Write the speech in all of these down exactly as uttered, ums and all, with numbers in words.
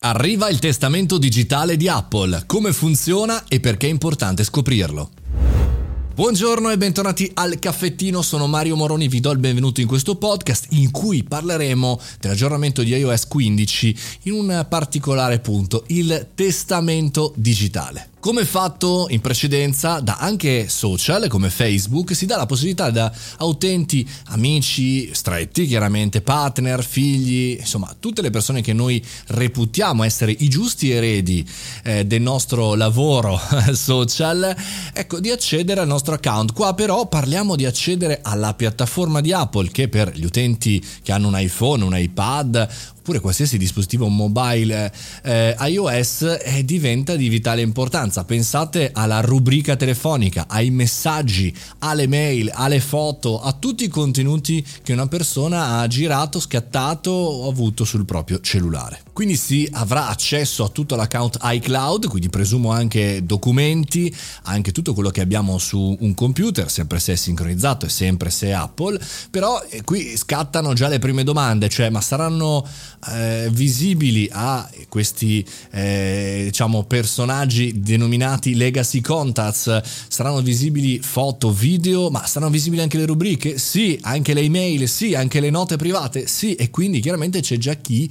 Arriva il testamento digitale di Apple, come funziona e perché è importante scoprirlo. Buongiorno e bentornati al Caffettino, sono Mario Moroni, vi do il benvenuto in questo podcast in cui parleremo dell'aggiornamento di iOS quindici in un particolare punto, il testamento digitale. Come fatto in precedenza da anche social come Facebook, si dà la possibilità da utenti, amici, stretti, chiaramente partner, figli, insomma tutte le persone che noi reputiamo essere i giusti eredi eh, del nostro lavoro social, ecco, di accedere al nostro account. Qua però parliamo di accedere alla piattaforma di Apple, che per gli utenti che hanno un iPhone, un iPad, oppure qualsiasi dispositivo mobile eh, iOS eh, diventa di vitale importanza. Pensate alla rubrica telefonica, ai messaggi, alle mail, alle foto, a tutti i contenuti che una persona ha girato, scattato o avuto sul proprio cellulare. Quindi si avrà accesso a tutto l'account iCloud, quindi presumo anche documenti, anche tutto quello che abbiamo su un computer, sempre se è sincronizzato e sempre se è Apple. Però eh, qui scattano già le prime domande, cioè ma saranno Eh, visibili a questi eh, diciamo personaggi denominati legacy contacts? Saranno visibili foto, video, ma saranno visibili anche le rubriche? Sì, anche le email, sì, anche le note private, sì. E quindi chiaramente c'è già chi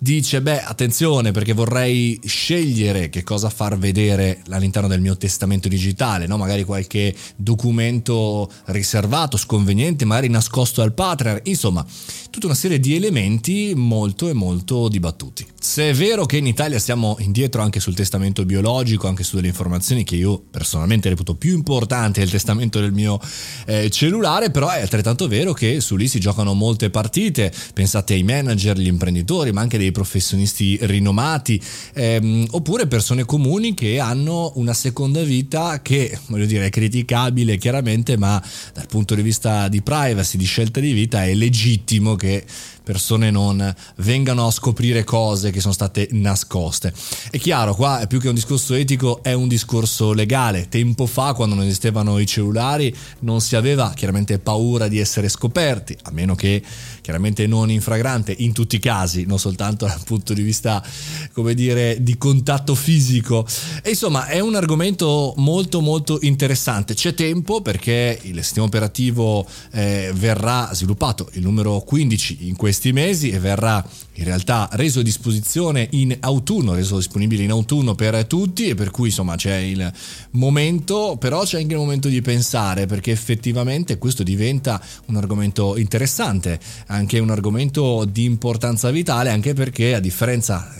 dice beh, attenzione, perché vorrei scegliere che cosa far vedere all'interno del mio testamento digitale, no? Magari qualche documento riservato, sconveniente, magari nascosto al partner, insomma tutta una serie di elementi molto e molto dibattuti. Se è vero che in Italia siamo indietro anche sul testamento biologico, anche su delle informazioni che io personalmente reputo più importanti del testamento del mio eh, cellulare, però è altrettanto vero che su lì si giocano molte partite. Pensate ai manager, agli imprenditori, ma anche dei professionisti rinomati, ehm, oppure persone comuni che hanno una seconda vita che, voglio dire, è criticabile chiaramente, ma dal punto di vista di privacy, di scelta di vita, è legittimo che persone non vengano a scoprire cose che sono state nascoste. È chiaro, qua più che un discorso etico è un discorso legale. Tempo fa, quando non esistevano i cellulari, non si aveva chiaramente paura di essere scoperti, a meno che chiaramente non in fragrante, in tutti i casi, non soltanto dal punto di vista, come dire, di contatto fisico. E insomma è un argomento molto molto interessante. C'è tempo, perché il sistema operativo eh, verrà sviluppato, il numero quindici, in questo questi mesi, e verrà in realtà reso a disposizione in autunno, reso disponibile in autunno per tutti, e per cui insomma c'è il momento, però c'è anche il momento di pensare, perché effettivamente questo diventa un argomento interessante, anche un argomento di importanza vitale, anche perché a differenza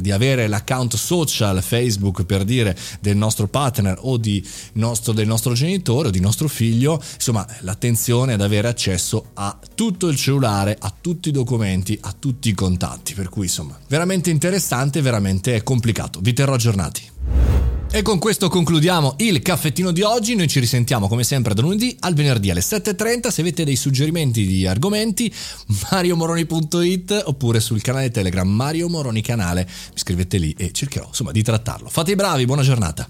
di avere l'account social Facebook, per dire, del nostro partner o di nostro, del nostro genitore o di nostro figlio, insomma l'attenzione è ad avere accesso a tutto il cellulare, a tutti i documenti, a tutti i contatti, per cui insomma veramente interessante, veramente complicato. Vi terrò aggiornati. E con questo concludiamo il caffettino di oggi. Noi ci risentiamo come sempre da lunedì al venerdì alle sette e trenta. Se avete dei suggerimenti di argomenti, mario moroni punto it, oppure sul canale Telegram Mario Moroni Canale, mi scrivete lì e cercherò insomma di trattarlo. Fate i bravi, buona giornata.